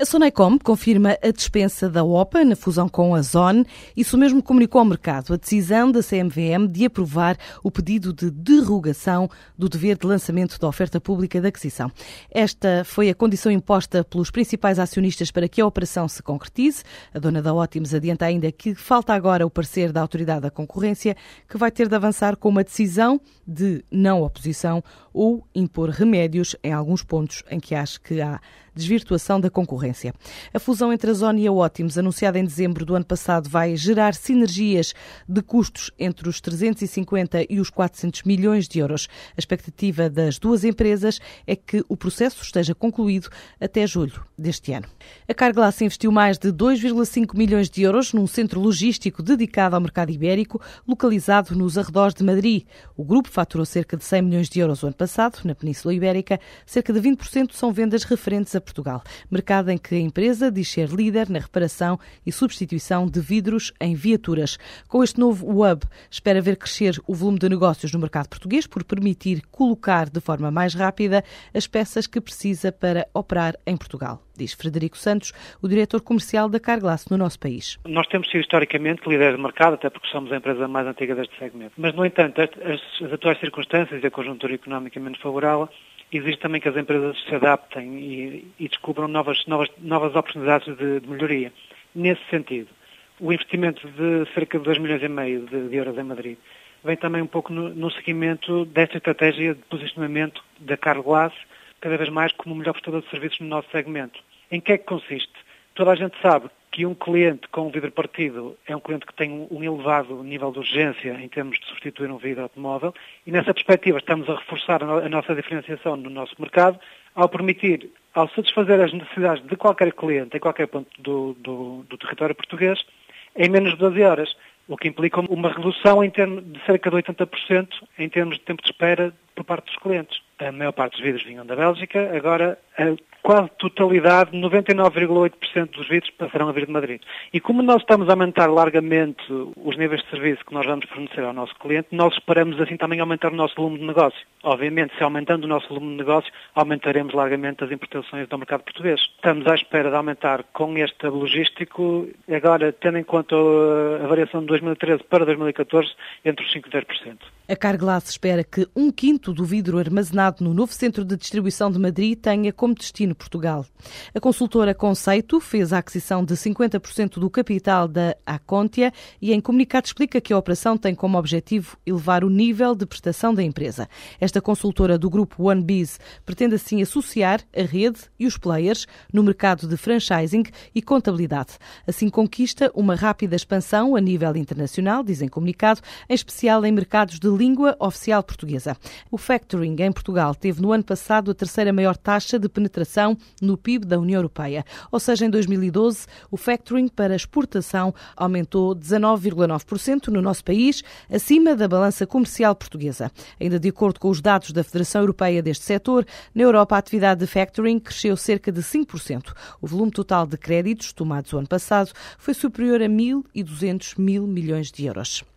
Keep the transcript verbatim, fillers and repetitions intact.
A Sonaecom confirma a dispensa da O P A na fusão com a ZON. Isso mesmo comunicou ao mercado a decisão da C M V M de aprovar o pedido de derrogação do dever de lançamento da oferta pública de aquisição. Esta foi a condição imposta pelos principais acionistas para que a operação se concretize. A dona da Ótimos adianta ainda que falta agora o parecer da Autoridade da Concorrência, que vai ter de avançar com uma decisão de não oposição ou impor remédios em alguns pontos em que acho que há desvirtuação da concorrência. A fusão entre a Zónia e a Ótimos, anunciada em dezembro do ano passado, vai gerar sinergias de custos entre os trezentos e cinquenta e os quatrocentos milhões de euros. A expectativa das duas empresas é que o processo esteja concluído até julho deste ano. A Carglass investiu mais de dois vírgula cinco milhões de euros num centro logístico dedicado ao mercado ibérico, localizado nos arredores de Madrid. O grupo faturou cerca de cem milhões de euros o ano passado. Na Península Ibérica, cerca de vinte por cento são vendas referentes a Portugal. Mercado em que a empresa diz ser líder na reparação e substituição de vidros em viaturas. Com este novo hub, espera ver crescer o volume de negócios no mercado português por permitir colocar de forma mais rápida as peças que precisa para operar em Portugal, diz Frederico Santos, o diretor comercial da Carglass no nosso país. Nós temos sido historicamente líderes de mercado, até porque somos a empresa mais antiga deste segmento. Mas, no entanto, as, as atuais circunstâncias e a conjuntura económica menos favorável exige também que as empresas se adaptem e, e descubram novas, novas, novas oportunidades de, de melhoria. Nesse sentido, o investimento de cerca de dois milhões e meio de, de euros em Madrid vem também um pouco no, no seguimento desta estratégia de posicionamento da Carglass, cada vez mais como o melhor prestador de serviços no nosso segmento. Em que é que consiste? Toda a gente sabe que um cliente com um vidro partido é um cliente que tem um elevado nível de urgência em termos de substituir um vidro automóvel e, nessa perspectiva, estamos a reforçar a nossa diferenciação no nosso mercado ao permitir, ao satisfazer as necessidades de qualquer cliente em qualquer ponto do, do, do território português em menos de doze horas, o que implica uma redução em termos de cerca de oitenta por cento em termos de tempo de espera por parte dos clientes. A maior parte dos vidros vinham da Bélgica, agora a quase totalidade, noventa e nove vírgula oito por cento dos vidros passarão a vir de Madrid. E como nós estamos a aumentar largamente os níveis de serviço que nós vamos fornecer ao nosso cliente, nós esperamos assim também aumentar o nosso volume de negócio. Obviamente, se aumentando o nosso volume de negócio, aumentaremos largamente as importações do mercado português. Estamos à espera de aumentar com este logístico, agora tendo em conta a variação de dois mil e treze para dois mil e catorze, entre os cinco e dez por cento. A Carglass espera que um quinto do vidro armazenado no novo centro de distribuição de Madrid tenha como destino Portugal. A consultora Conceito fez a aquisição de cinquenta por cento do capital da Acontia e em comunicado explica que a operação tem como objetivo elevar o nível de prestação da empresa. Esta consultora do grupo OneBiz pretende assim associar a rede e os players no mercado de franchising e contabilidade. Assim conquista uma rápida expansão a nível internacional, dizem comunicado, em especial em mercados de língua oficial portuguesa. O factoring em Portugal teve no ano passado a terceira maior taxa de penetração no P I B da União Europeia. Ou seja, em dois mil e doze, o factoring para exportação aumentou dezanove vírgula nove por cento no nosso país, acima da balança comercial portuguesa. Ainda de acordo com os dados da Federação Europeia deste setor, na Europa a atividade de factoring cresceu cerca de cinco por cento. O volume total de créditos tomados o ano passado foi superior a mil e duzentos mil milhões de euros.